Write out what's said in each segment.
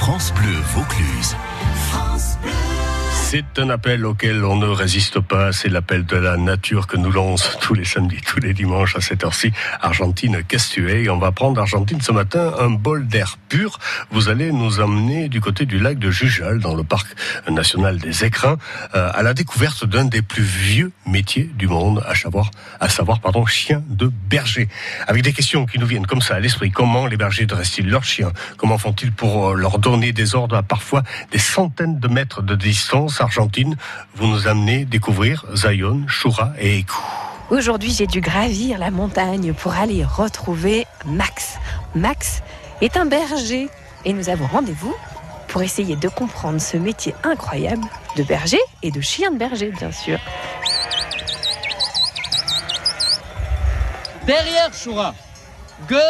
France Bleu Vaucluse. France Bleu. C'est un appel auquel on ne résiste pas, c'est l'appel de la nature que nous lance tous les samedis, tous les dimanches à cette heure-ci, Argentine, Castueil. On va prendre Argentine ce matin, un bol d'air pur. Vous allez nous emmener du côté du lac de Jujal, dans le parc national des Écrins, à la découverte d'un des plus vieux métiers du monde, à savoir, chien de berger. Avec des questions qui nous viennent comme ça à l'esprit, comment les bergers dressent-ils leurs chiens? Comment font-ils pour leur donner des ordres à parfois des centaines de mètres de distance? Argentine, vous nous amenez découvrir Zion, Shura et Haiku. Aujourd'hui, j'ai dû gravir la montagne pour aller retrouver Max. Max est un berger et nous avons rendez-vous pour essayer de comprendre ce métier incroyable de berger et de chien de berger, bien sûr. Derrière Shura, gauche.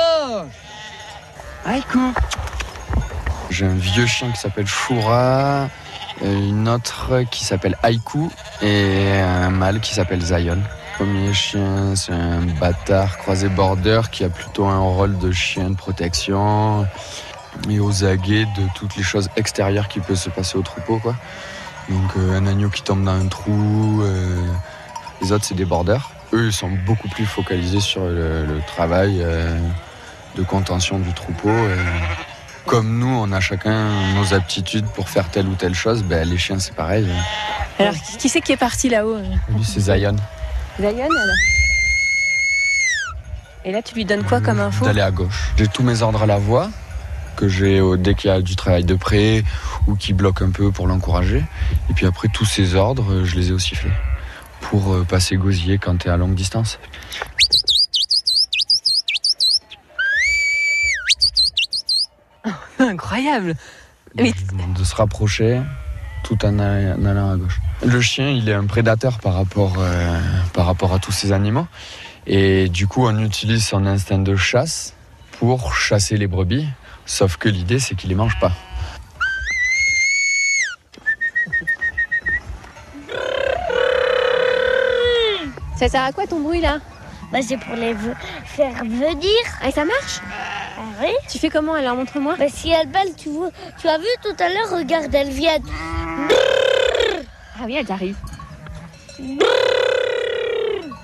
Haiku. J'ai un vieux chien qui s'appelle Shura, une autre qui s'appelle Haiku et un mâle qui s'appelle Zion. Le premier chien, c'est un bâtard croisé border qui a plutôt un rôle de chien de protection et aux aguets de toutes les choses extérieures qui peuvent se passer au troupeau, quoi. Donc un agneau qui tombe dans un trou, les autres c'est des borders. Eux ils sont beaucoup plus focalisés sur le travail de contention du troupeau. Comme nous, on a chacun nos aptitudes pour faire telle ou telle chose, ben, les chiens c'est pareil. Alors, qui c'est qui est parti là-haut? Lui, c'est Zion. Zion, alors? Et là, tu lui donnes quoi comme info? D'aller à gauche. J'ai tous mes ordres à la voix, que j'ai dès qu'il y a du travail de près, ou qui bloque un peu pour l'encourager. Et puis après, tous ces ordres, je les ai aussi faits, pour passer gosier quand t'es à longue distance. Incroyable. Mais... de se rapprocher tout en allant à gauche. Le chien, il est un prédateur par rapport à tous ces animaux. Et du coup, on utilise son instinct de chasse pour chasser les brebis. Sauf que l'idée, c'est qu'il les mange pas. Ça sert à quoi ton bruit, là? Bah, c'est pour les faire venir. Et ça marche? Ah oui. Tu fais comment? Alors montre-moi. Bah, si elle belle, tu vois, tu as vu tout à l'heure, regarde, elle vient. Ah oui, elle arrive.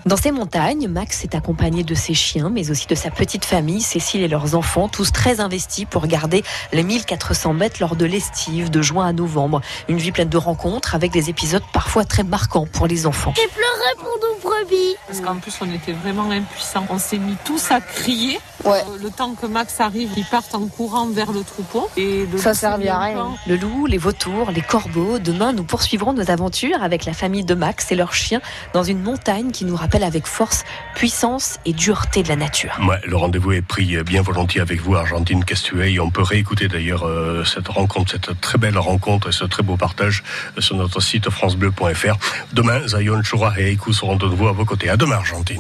Dans ces montagnes, Max est accompagné de ses chiens, mais aussi de sa petite famille, Cécile et leurs enfants, tous très investis pour garder les 1400 mètres lors de l'estive, de juin à novembre. Une vie pleine de rencontres, avec des épisodes parfois très marquants pour les enfants. J'ai pleuré pour nos brebis. Parce qu'en plus, on était vraiment impuissants. On s'est mis tous à crier. Ouais. Le temps que Max arrive, ils partent en courant vers le troupeau. Et ça servait à rien. Le loup, les vautours, les corbeaux. Demain, nous poursuivrons nos aventures avec la famille de Max et leurs chiens dans une montagne qui nous rappelle avec force, puissance et dureté de la nature. Ouais, le rendez-vous est pris bien volontiers avec vous, Argentine, Castueil. On peut réécouter d'ailleurs cette très belle rencontre et ce très beau partage sur notre site francebleu.fr. Demain, Zion, Shura et Haiku seront de nouveau à vos côtés. À demain, Argentine.